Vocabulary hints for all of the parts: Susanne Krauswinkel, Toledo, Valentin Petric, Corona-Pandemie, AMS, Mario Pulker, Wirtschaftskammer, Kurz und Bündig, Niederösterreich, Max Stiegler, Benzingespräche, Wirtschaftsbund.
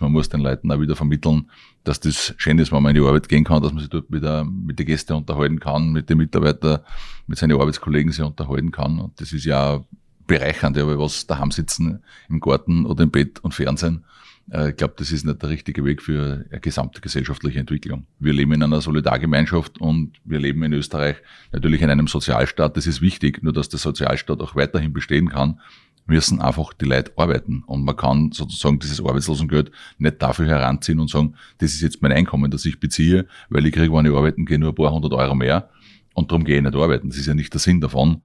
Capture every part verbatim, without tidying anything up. Man muss den Leuten auch wieder vermitteln, dass das schön ist, wenn man in die Arbeit gehen kann, dass man sich dort wieder mit den Gästen unterhalten kann, mit den Mitarbeitern, mit seinen Arbeitskollegen sich unterhalten kann. Und das ist ja bereichernd, ja, weil was daheim sitzen, im Garten oder im Bett und Fernsehen, äh, ich glaube, das ist nicht der richtige Weg für eine gesamte gesellschaftliche Entwicklung. Wir leben in einer Solidargemeinschaft und wir leben in Österreich natürlich in einem Sozialstaat. Das ist wichtig, nur dass der Sozialstaat auch weiterhin bestehen kann, müssen einfach die Leute arbeiten. Und man kann sozusagen dieses Arbeitslosengeld nicht dafür heranziehen und sagen, das ist jetzt mein Einkommen, das ich beziehe, weil ich kriege, wenn ich arbeiten gehe, nur ein paar hundert Euro mehr und darum gehe ich nicht arbeiten. Das ist ja nicht der Sinn davon.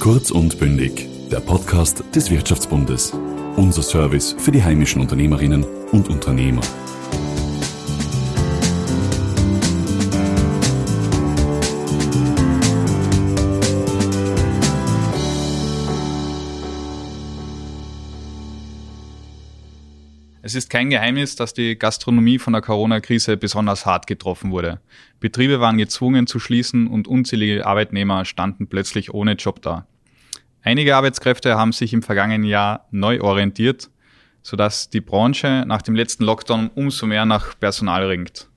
Kurz und bündig, der Podcast des Wirtschaftsbundes. Unser Service für die heimischen Unternehmerinnen und Unternehmer. Es ist kein Geheimnis, dass die Gastronomie von der Corona-Krise besonders hart getroffen wurde. Betriebe waren gezwungen zu schließen und unzählige Arbeitnehmer standen plötzlich ohne Job da. Einige Arbeitskräfte haben sich im vergangenen Jahr neu orientiert, sodass die Branche nach dem letzten Lockdown umso mehr nach Personal ringt.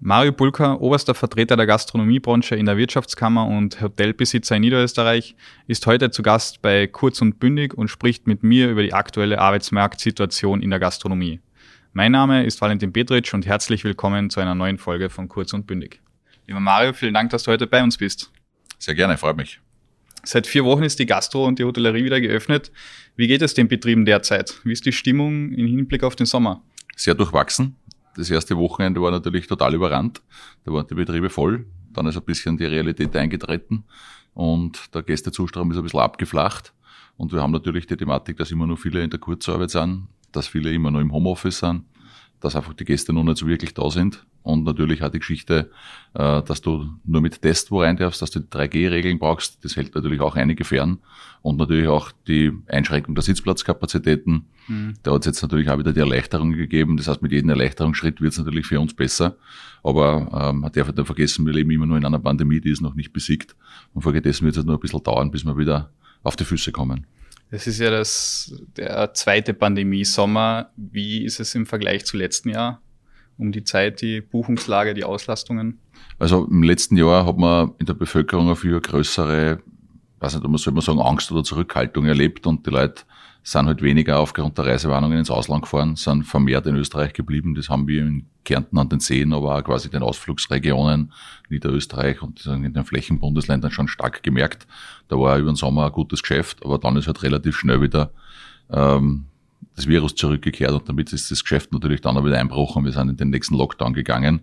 Mario Pulker, oberster Vertreter der Gastronomiebranche in der Wirtschaftskammer und Hotelbesitzer in Niederösterreich, ist heute zu Gast bei Kurz und Bündig und spricht mit mir über die aktuelle Arbeitsmarktsituation in der Gastronomie. Mein Name ist Valentin Petric und herzlich willkommen zu einer neuen Folge von Kurz und Bündig. Lieber Mario, vielen Dank, dass du heute bei uns bist. Sehr gerne, freut mich. Seit vier Wochen ist die Gastro und die Hotellerie wieder geöffnet. Wie geht es den Betrieben derzeit? Wie ist die Stimmung im Hinblick auf den Sommer? Sehr durchwachsen. Das erste Wochenende war natürlich total überrannt. Da waren die Betriebe voll. Dann ist ein bisschen die Realität eingetreten und der Gästezustrom ist ein bisschen abgeflacht. Und wir haben natürlich die Thematik, dass immer noch viele in der Kurzarbeit sind, dass viele immer noch im Homeoffice sind, dass einfach die Gäste noch nicht so wirklich da sind. Und natürlich auch die Geschichte, dass du nur mit Test wo rein darfst, dass du die drei G Regeln brauchst. Das hält natürlich auch einige fern. Und natürlich auch die Einschränkung der Sitzplatzkapazitäten. Mhm. Da hat es jetzt natürlich auch wieder die Erleichterung gegeben. Das heißt, mit jedem Erleichterungsschritt wird es natürlich für uns besser. Aber ähm, man darf nicht vergessen, wir leben immer nur in einer Pandemie, die ist noch nicht besiegt. Und vorgedessen wird es nur ein bisschen dauern, bis wir wieder auf die Füße kommen. Das ist ja das, der zweite Pandemiesommer. Wie ist es im Vergleich zu letzten Jahr? Um die Zeit, die Buchungslage, die Auslastungen? Also im letzten Jahr hat man in der Bevölkerung eine viel größere, weiß nicht, ob man soll man sagen, Angst oder Zurückhaltung erlebt und die Leute sind halt weniger aufgrund der Reisewarnungen ins Ausland gefahren, sind vermehrt in Österreich geblieben. Das haben wir in Kärnten an den Seen, aber auch quasi den Ausflugsregionen Niederösterreich und in den Flächenbundesländern schon stark gemerkt. Da war über den Sommer ein gutes Geschäft, aber dann ist halt relativ schnell wieder ähm, das Virus zurückgekehrt und damit ist das Geschäft natürlich dann auch wieder einbrochen. Wir sind in den nächsten Lockdown gegangen.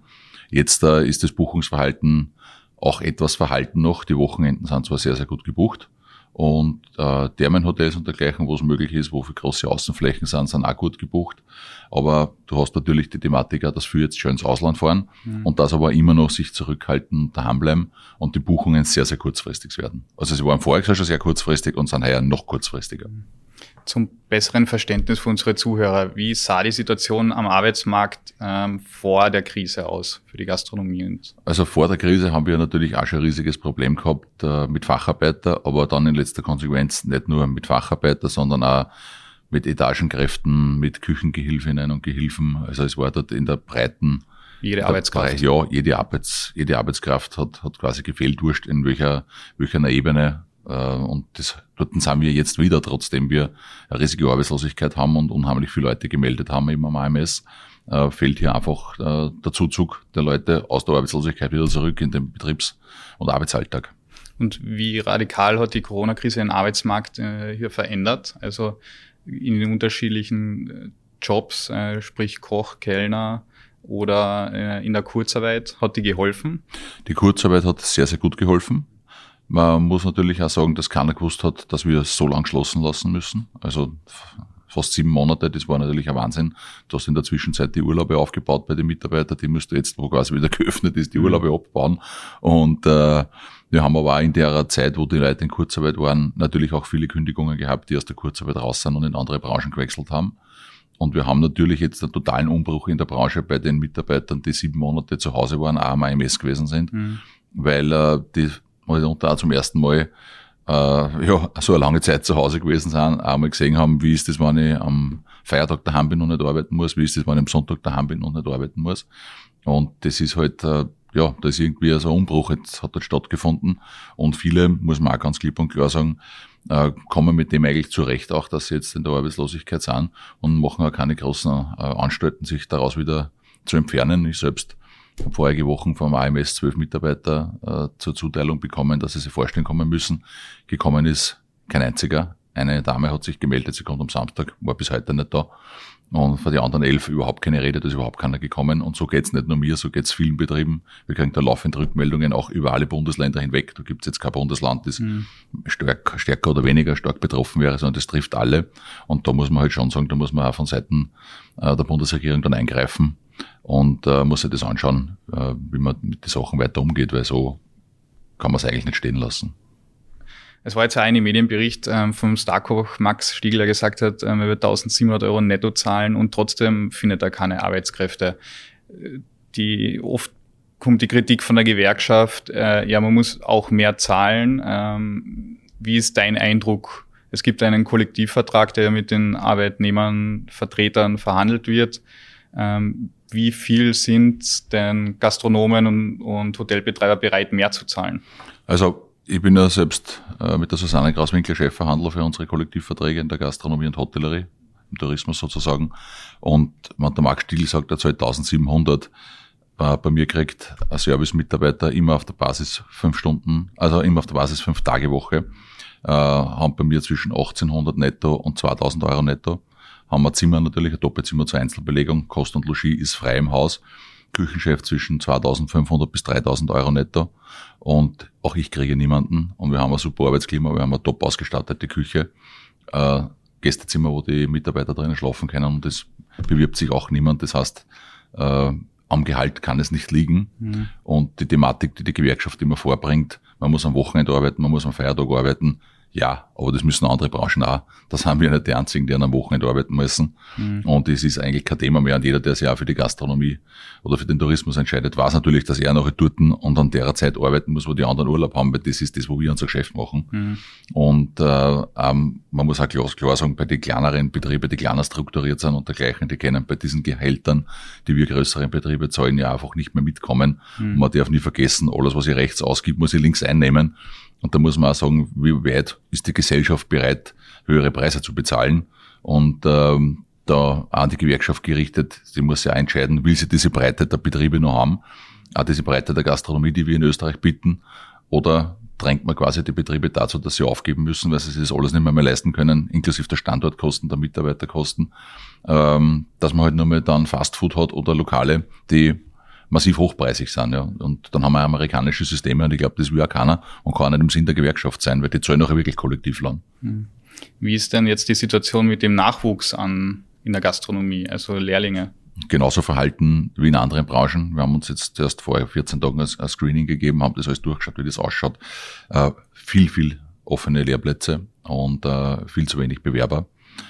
Jetzt äh, ist das Buchungsverhalten auch etwas verhalten noch. Die Wochenenden sind zwar sehr, sehr gut gebucht und äh, Thermenhotels und dergleichen, wo es möglich ist, wo für große Außenflächen sind, sind auch gut gebucht. Aber du hast natürlich die Thematik, dass viele jetzt schön ins Ausland fahren mhm. und das aber immer noch sich zurückhalten und daheim bleiben und die Buchungen sehr, sehr kurzfristig werden. Also sie waren vorher schon sehr kurzfristig und sind heuer noch kurzfristiger. Mhm. Zum besseren Verständnis für unsere Zuhörer, wie sah die Situation am Arbeitsmarkt ähm, vor der Krise aus für die Gastronomie? Also vor der Krise haben wir natürlich auch schon ein riesiges Problem gehabt äh, mit Facharbeitern, aber dann in letzter Konsequenz nicht nur mit Facharbeitern, sondern auch mit Etagenkräften, mit Küchengehilfinnen und Gehilfen. Also es war dort in der breiten... Jede Arbeitskraft? Ja, jede, Arbeits, jede Arbeitskraft hat, hat quasi gefehlt, wurscht in welcher, welcher Ebene. Und das, dort sind wir jetzt wieder, trotzdem wir eine riesige Arbeitslosigkeit haben und unheimlich viele Leute gemeldet haben eben am A M S, äh, fehlt hier einfach äh, der Zuzug der Leute aus der Arbeitslosigkeit wieder zurück in den Betriebs- und Arbeitsalltag. Und wie radikal hat die Corona-Krise den Arbeitsmarkt äh, hier verändert? Also in den unterschiedlichen Jobs, äh, sprich Koch, Kellner, oder äh, in der Kurzarbeit, hat die geholfen? Die Kurzarbeit hat sehr, sehr gut geholfen. Man muss natürlich auch sagen, dass keiner gewusst hat, dass wir so lang geschlossen lassen müssen. Also fast sieben Monate, das war natürlich ein Wahnsinn. Du hast in der Zwischenzeit die Urlaube aufgebaut bei den Mitarbeitern, die müsst du jetzt, wo quasi wieder geöffnet ist, die Urlaube abbauen. Und äh, wir haben aber auch in der Zeit, wo die Leute in Kurzarbeit waren, natürlich auch viele Kündigungen gehabt, die aus der Kurzarbeit raus sind und in andere Branchen gewechselt haben. Und wir haben natürlich jetzt einen totalen Umbruch in der Branche bei den Mitarbeitern, die sieben Monate zu Hause waren, auch am A M S gewesen sind, mhm. weil äh, die und da zum ersten Mal äh, ja, so eine lange Zeit zu Hause gewesen sind, einmal gesehen haben, wie ist das, wenn ich am Feiertag daheim bin und nicht arbeiten muss, wie ist das, wenn ich am Sonntag daheim bin und nicht arbeiten muss. Und das ist halt, ja, da ist irgendwie so ein Umbruch, jetzt hat das stattgefunden. Und viele, muss man auch ganz klipp und klar sagen, kommen mit dem eigentlich zurecht auch, dass sie jetzt in der Arbeitslosigkeit sind und machen auch keine großen Anstalten, sich daraus wieder zu entfernen. Ich selbst habe vorige Woche vom A M S zwölf Mitarbeiter äh, zur Zuteilung bekommen, dass sie sich vorstellen kommen müssen. Gekommen ist kein einziger. Eine Dame hat sich gemeldet, sie kommt am Samstag, war bis heute nicht da. Und von den anderen elf überhaupt keine Rede, da ist überhaupt keiner gekommen. Und so geht's nicht nur mir, so geht's vielen Betrieben. Wir kriegen da laufend Rückmeldungen auch über alle Bundesländer hinweg. Da gibt's jetzt kein Bundesland, das mhm. stark, stärker oder weniger stark betroffen wäre, sondern das trifft alle. Und da muss man halt schon sagen, da muss man auch von Seiten äh, der Bundesregierung dann eingreifen und äh, muss sich das anschauen, äh, wie man mit den Sachen weiter umgeht, weil so kann man es eigentlich nicht stehen lassen. Es war jetzt auch ein Medienbericht ähm, vom Starkoch Max Stiegler, gesagt hat, ähm, er wird tausendsiebenhundert Euro netto zahlen und trotzdem findet er keine Arbeitskräfte. Die, oft kommt die Kritik von der Gewerkschaft, äh, ja, man muss auch mehr zahlen. Ähm, wie ist dein Eindruck? Es gibt einen Kollektivvertrag, der mit den Arbeitnehmern, Vertretern verhandelt wird. Ähm, wie viel sind denn Gastronomen und, und Hotelbetreiber bereit, mehr zu zahlen? Also ich bin ja selbst äh, mit der Susanne Krauswinkel Chefverhandler für unsere Kollektivverträge in der Gastronomie und Hotellerie, im Tourismus sozusagen. Und wenn der Max Stiegl sagt, er zahlt tausendsiebenhundert, äh, bei mir kriegt ein Service-Mitarbeiter immer auf der Basis fünf Stunden, also immer auf der Basis fünf Tage Woche, äh, haben bei mir zwischen achtzehnhundert netto und zweitausend Euro netto, haben wir Zimmer natürlich, ein Doppelzimmer zur Einzelbelegung, Kost und Logis ist frei im Haus, Küchenchef zwischen zweitausendfünfhundert bis dreitausend Euro netto und auch ich kriege niemanden und wir haben ein super Arbeitsklima, wir haben eine top ausgestattete Küche, äh, Gästezimmer, wo die Mitarbeiter drinnen schlafen können und das bewirbt sich auch niemand, das heißt, äh, am Gehalt kann es nicht liegen mhm. und die Thematik, die die Gewerkschaft immer vorbringt, man muss am Wochenende arbeiten, man muss am Feiertag arbeiten, ja, aber das müssen andere Branchen auch. Das haben wir nicht die einzigen, die am Wochenende arbeiten müssen. Mhm. Und das ist eigentlich kein Thema mehr. Und jeder, der sich auch für die Gastronomie oder für den Tourismus entscheidet, weiß natürlich, dass er noch dort und an derer Zeit arbeiten muss, wo die anderen Urlaub haben, weil das ist das, wo wir unser Geschäft machen. Mhm. Und äh, ähm, man muss auch klar, klar sagen, bei den kleineren Betrieben, die kleiner strukturiert sind und dergleichen, die können bei diesen Gehältern, die wir größeren Betriebe zahlen, ja einfach nicht mehr mitkommen. Mhm. Und man darf nie vergessen, alles, was ich rechts ausgibt, muss ich links einnehmen. Und da muss man auch sagen, wie weit ist die Gesellschaft bereit, höhere Preise zu bezahlen? Und ähm, da an die Gewerkschaft gerichtet, sie muss ja entscheiden, will sie diese Breite der Betriebe noch haben, auch diese Breite der Gastronomie, die wir in Österreich bieten, oder drängt man quasi die Betriebe dazu, dass sie aufgeben müssen, weil sie sich das alles nicht mehr, mehr leisten können, inklusive der Standortkosten, der Mitarbeiterkosten, ähm, dass man halt nur mehr dann Fastfood hat oder Lokale, die massiv hochpreisig sind, ja. Und dann haben wir amerikanische Systeme und ich glaube, das will auch keiner und kann auch nicht im Sinn der Gewerkschaft sein, weil die zahlen auch wirklich kollektiv lang. Wie ist denn jetzt die Situation mit dem Nachwuchs an, in der Gastronomie, also Lehrlinge? Genauso verhalten wie in anderen Branchen. Wir haben uns jetzt erst vor vierzehn Tagen ein Screening gegeben, haben das alles durchgeschaut, wie das ausschaut. Äh, viel, viel offene Lehrplätze und äh, viel zu wenig Bewerber.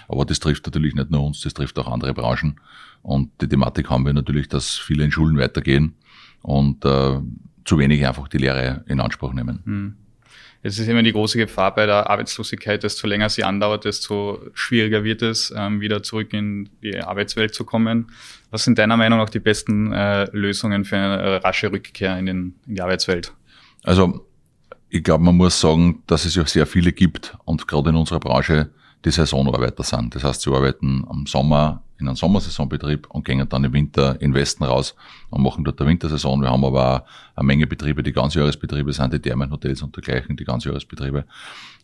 Aber das trifft natürlich nicht nur uns, das trifft auch andere Branchen. Und die Thematik haben wir natürlich, dass viele in Schulen weitergehen und äh, zu wenig einfach die Lehre in Anspruch nehmen. Es ist immer die große Gefahr bei der Arbeitslosigkeit, desto länger sie andauert, desto schwieriger wird es, ähm, wieder zurück in die Arbeitswelt zu kommen. Was sind deiner Meinung nach die besten äh, Lösungen für eine äh, rasche Rückkehr in, den, in die Arbeitswelt? Also ich glaube, man muss sagen, dass es ja sehr viele gibt und gerade in unserer Branche die Saisonarbeiter sind. Das heißt, sie arbeiten am Sommer in einem Sommersaisonbetrieb und gehen dann im Winter in den Westen raus und machen dort eine Wintersaison. Wir haben aber auch eine Menge Betriebe, die Ganzjahresbetriebe sind, die Thermen, Hotels und dergleichen, die Ganzjahresbetriebe.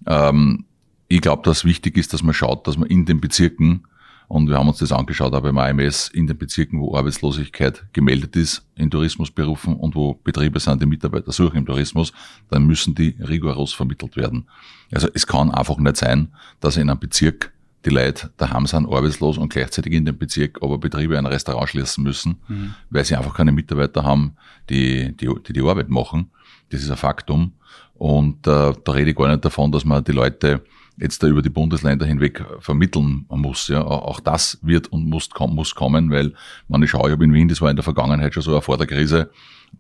Ähm, ich glaube, dass wichtig ist, dass man schaut, dass man in den Bezirken, und wir haben uns das angeschaut auch beim A M S, in den Bezirken, wo Arbeitslosigkeit gemeldet ist, in Tourismusberufen und wo Betriebe sind, die Mitarbeiter suchen im Tourismus, dann müssen die rigoros vermittelt werden. Also es kann einfach nicht sein, dass in einem Bezirk die Leute daheim sind, arbeitslos und gleichzeitig in dem Bezirk aber Betriebe ein Restaurant schließen müssen, mhm. weil sie einfach keine Mitarbeiter haben, die die, die, die Arbeit machen. Das ist ein Faktum. Und äh, da rede ich gar nicht davon, dass man die Leute jetzt da über die Bundesländer hinweg vermitteln muss. Ja, auch das wird und muss, muss kommen, weil, wenn ich schaue, ich habe in Wien, das war in der Vergangenheit schon so vor der Krise,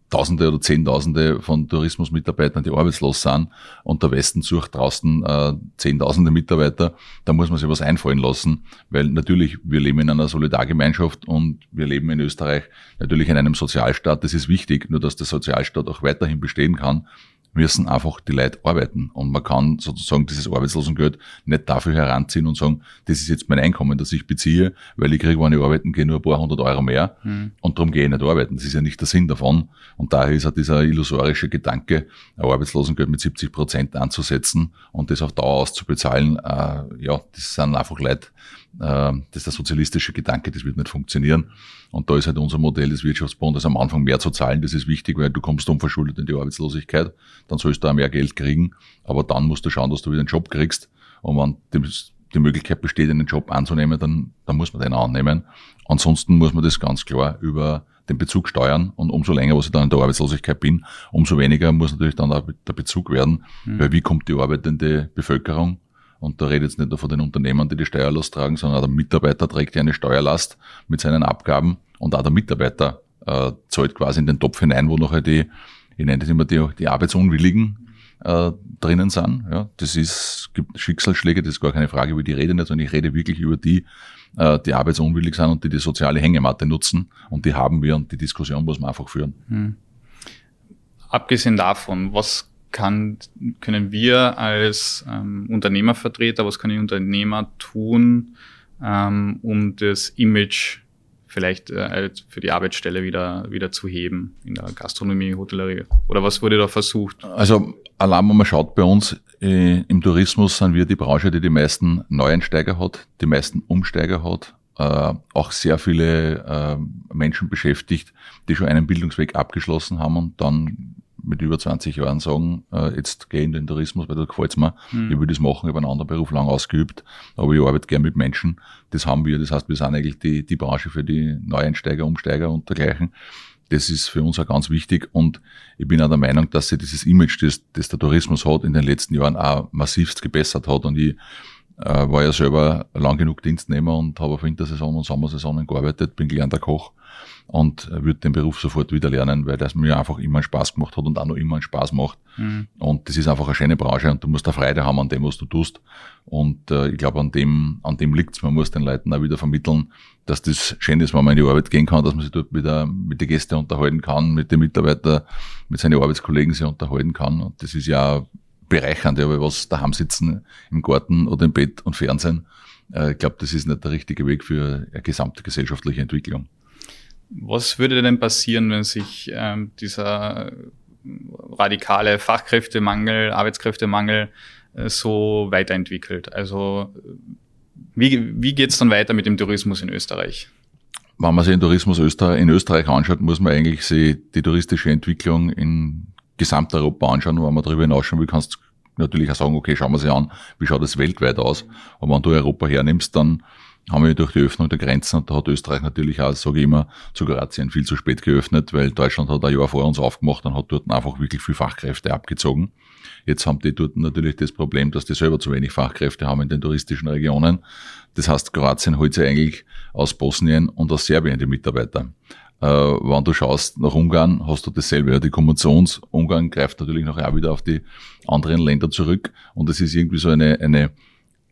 Tausende oder Zehntausende von Tourismusmitarbeitern, die arbeitslos sind, und der Westen sucht draußen äh, Zehntausende Mitarbeiter, da muss man sich was einfallen lassen, weil natürlich, wir leben in einer Solidargemeinschaft und wir leben in Österreich natürlich in einem Sozialstaat, das ist wichtig, nur dass der Sozialstaat auch weiterhin bestehen kann, müssen einfach die Leute arbeiten, und man kann sozusagen dieses Arbeitslosengeld nicht dafür heranziehen und sagen, das ist jetzt mein Einkommen, das ich beziehe, weil ich kriege, wenn ich arbeiten gehe, nur ein paar hundert Euro mehr, mhm. und darum gehe ich nicht arbeiten. Das ist ja nicht der Sinn davon, und daher ist ja dieser illusorische Gedanke, ein Arbeitslosengeld mit siebzig Prozent anzusetzen und das auf Dauer auszubezahlen, äh, ja, das sind einfach Leute, äh, das ist der sozialistische Gedanke, das wird nicht funktionieren, und da ist halt unser Modell des Wirtschaftsbundes, am Anfang mehr zu zahlen, das ist wichtig, weil du kommst unverschuldet in die Arbeitslosigkeit, dann sollst du auch mehr Geld kriegen, aber dann musst du schauen, dass du wieder einen Job kriegst, und wenn die Möglichkeit besteht, einen Job anzunehmen, dann, dann muss man den annehmen. Ansonsten muss man das ganz klar über den Bezug steuern, und umso länger, was ich dann in der Arbeitslosigkeit bin, umso weniger muss natürlich dann der Bezug werden, mhm. weil wie kommt die arbeitende Bevölkerung? Und da redet es nicht nur von den Unternehmern, die die Steuerlast tragen, sondern auch der Mitarbeiter trägt ja eine Steuerlast mit seinen Abgaben, und auch der Mitarbeiter äh, zahlt quasi in den Topf hinein, wo nachher die, ich nenne das immer die, die Arbeitsunwilligen äh, drinnen sind. Ja, das ist, gibt Schicksalsschläge, das ist gar keine Frage, über die rede nicht, sondern ich rede wirklich über die, äh, die arbeitsunwillig sind und die die soziale Hängematte nutzen, und die haben wir, und die Diskussion muss man einfach führen. Hm. Abgesehen davon, was kann, können wir als ähm, Unternehmervertreter, was können die Unternehmer tun, ähm, um das Image vielleicht äh, für die Arbeitsstelle wieder, wieder zu heben in der Gastronomie, Hotellerie? Oder was wurde da versucht? Also allein, wenn man schaut bei uns, äh, im Tourismus sind wir die Branche, die die meisten Neueinsteiger hat, die meisten Umsteiger hat, äh, auch sehr viele äh, Menschen beschäftigt, die schon einen Bildungsweg abgeschlossen haben und dann mit über zwanzig Jahren sagen, äh, jetzt gehe ich in den Tourismus, weil da gefällt es mir, mhm. ich will das machen, ich habe einen anderen Beruf lang ausgeübt, aber ich arbeite gerne mit Menschen, das haben wir, das heißt, wir sind eigentlich die, die Branche für die Neueinsteiger, Umsteiger und dergleichen, das ist für uns auch ganz wichtig, und ich bin auch der Meinung, dass sich dieses Image, das, das der Tourismus hat, in den letzten Jahren auch massivst gebessert hat, und ich äh, war ja selber lang genug Dienstnehmer und habe auf Wintersaison und Sommersaison gearbeitet, bin gelernter Koch, und würde den Beruf sofort wieder lernen, weil das mir einfach immer einen Spaß gemacht hat und auch noch immer einen Spaß macht. Mhm. Und das ist einfach eine schöne Branche, und du musst da Freude haben an dem, was du tust. Und äh, ich glaube, an dem, an dem liegt's. Man muss den Leuten auch wieder vermitteln, dass das schön ist, wenn man in die Arbeit gehen kann, dass man sich dort wieder mit den Gästen unterhalten kann, mit den Mitarbeitern, mit seinen Arbeitskollegen sich unterhalten kann. Und das ist ja bereichernd, ja, weil was daheim sitzen im Garten oder im Bett und Fernsehen. Äh, ich glaube, das ist nicht der richtige Weg für eine gesamte gesellschaftliche Entwicklung. Was würde denn passieren, wenn sich ähm, dieser radikale Fachkräftemangel, Arbeitskräftemangel äh, so weiterentwickelt? Also wie, wie geht es dann weiter mit dem Tourismus in Österreich? Wenn man sich den Tourismus in Österreich anschaut, muss man eigentlich sich die touristische Entwicklung in Gesamteuropa anschauen. Wenn man darüber hinausschauen will, kannst du natürlich auch sagen, okay, schauen wir sich an, wie schaut das weltweit aus? Und wenn du Europa hernimmst, dann haben wir durch die Öffnung der Grenzen, und da hat Österreich natürlich auch, sage ich immer, zu Kroatien viel zu spät geöffnet, weil Deutschland hat ein Jahr vor uns aufgemacht und hat dort einfach wirklich viel Fachkräfte abgezogen. Jetzt haben die dort natürlich das Problem, dass die selber zu wenig Fachkräfte haben in den touristischen Regionen. Das heißt, Kroatien holt sich eigentlich aus Bosnien und aus Serbien die Mitarbeiter. Äh, wenn du schaust nach Ungarn, hast du dasselbe. Ja, die Konventions Ungarn greift natürlich nachher auch wieder auf die anderen Länder zurück, und das ist irgendwie so eine, eine,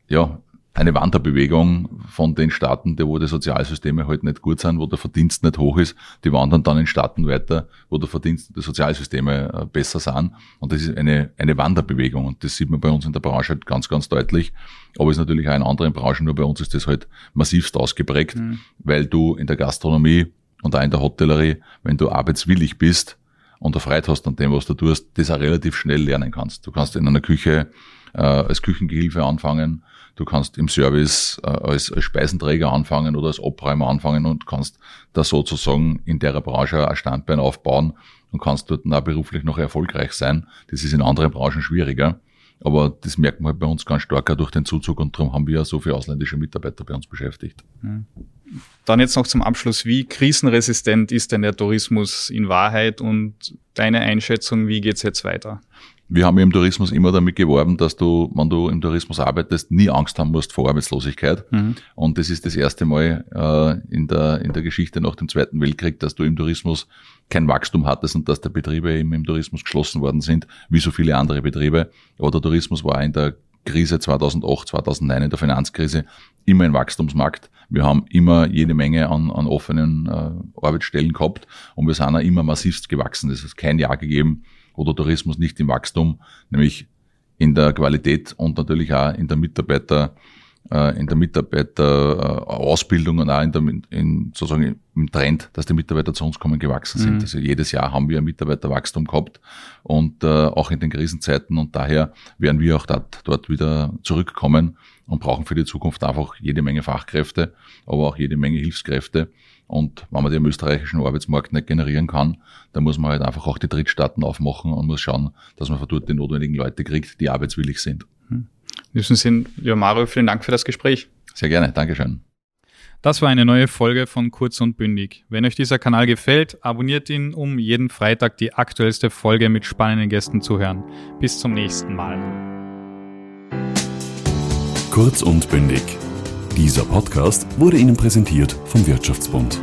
ja, eine Wanderbewegung von den Staaten, die, wo die Sozialsysteme halt nicht gut sind, wo der Verdienst nicht hoch ist, die wandern dann in Staaten weiter, wo der Verdienst der Sozialsysteme besser sind. Und das ist eine, eine Wanderbewegung, und das sieht man bei uns in der Branche halt ganz, ganz deutlich. Aber es ist natürlich auch in anderen Branchen, nur bei uns ist das halt massivst ausgeprägt, mhm. weil du in der Gastronomie und auch in der Hotellerie, wenn du arbeitswillig bist und erfreut hast an dem, was du tust, das auch relativ schnell lernen kannst. Du kannst in einer Küche äh, als Küchengehilfe anfangen, du kannst im Service äh, als, als Speisenträger anfangen oder als Abräumer anfangen und kannst da sozusagen in der Branche ein Standbein aufbauen und kannst dort auch beruflich noch erfolgreich sein. Das ist in anderen Branchen schwieriger, aber das merkt man halt bei uns ganz stark auch durch den Zuzug, und darum haben wir ja so viele ausländische Mitarbeiter bei uns beschäftigt. Dann jetzt noch zum Abschluss, wie krisenresistent ist denn der Tourismus in Wahrheit, und deine Einschätzung, wie geht's jetzt weiter? Wir haben im Tourismus immer damit geworben, dass du, wenn du im Tourismus arbeitest, nie Angst haben musst vor Arbeitslosigkeit. Mhm. Und das ist das erste Mal äh, in der in der Geschichte nach dem Zweiten Weltkrieg, dass du im Tourismus kein Wachstum hattest und dass der Betriebe eben im Tourismus geschlossen worden sind, wie so viele andere Betriebe. Aber der Tourismus war in der Krise zweitausendacht, zweitausendneun, in der Finanzkrise, immer ein Wachstumsmarkt. Wir haben immer jede Menge an, an offenen äh, Arbeitsstellen gehabt und wir sind auch immer massivst gewachsen. Es hat kein Jahr gegeben, oder Tourismus nicht im Wachstum, nämlich in der Qualität und natürlich auch in der Mitarbeiter, äh, in der Mitarbeiterausbildung äh, und auch in der, in, sozusagen im Trend, dass die Mitarbeiter zu uns kommen, gewachsen sind. Mhm. Also jedes Jahr haben wir ein Mitarbeiterwachstum gehabt und äh, auch in den Krisenzeiten, und daher werden wir auch dort, dort wieder zurückkommen und brauchen für die Zukunft einfach jede Menge Fachkräfte, aber auch jede Menge Hilfskräfte. Und wenn man den österreichischen Arbeitsmarkt nicht generieren kann, dann muss man halt einfach auch die Drittstaaten aufmachen und muss schauen, dass man von dort die notwendigen Leute kriegt, die arbeitswillig sind. In diesem Sinn, ja, Mario, vielen Dank für das Gespräch. Sehr gerne, Dankeschön. Das war eine neue Folge von Kurz und Bündig. Wenn euch dieser Kanal gefällt, abonniert ihn, um jeden Freitag die aktuellste Folge mit spannenden Gästen zu hören. Bis zum nächsten Mal. Kurz und Bündig. Dieser Podcast wurde Ihnen präsentiert vom Wirtschaftsbund.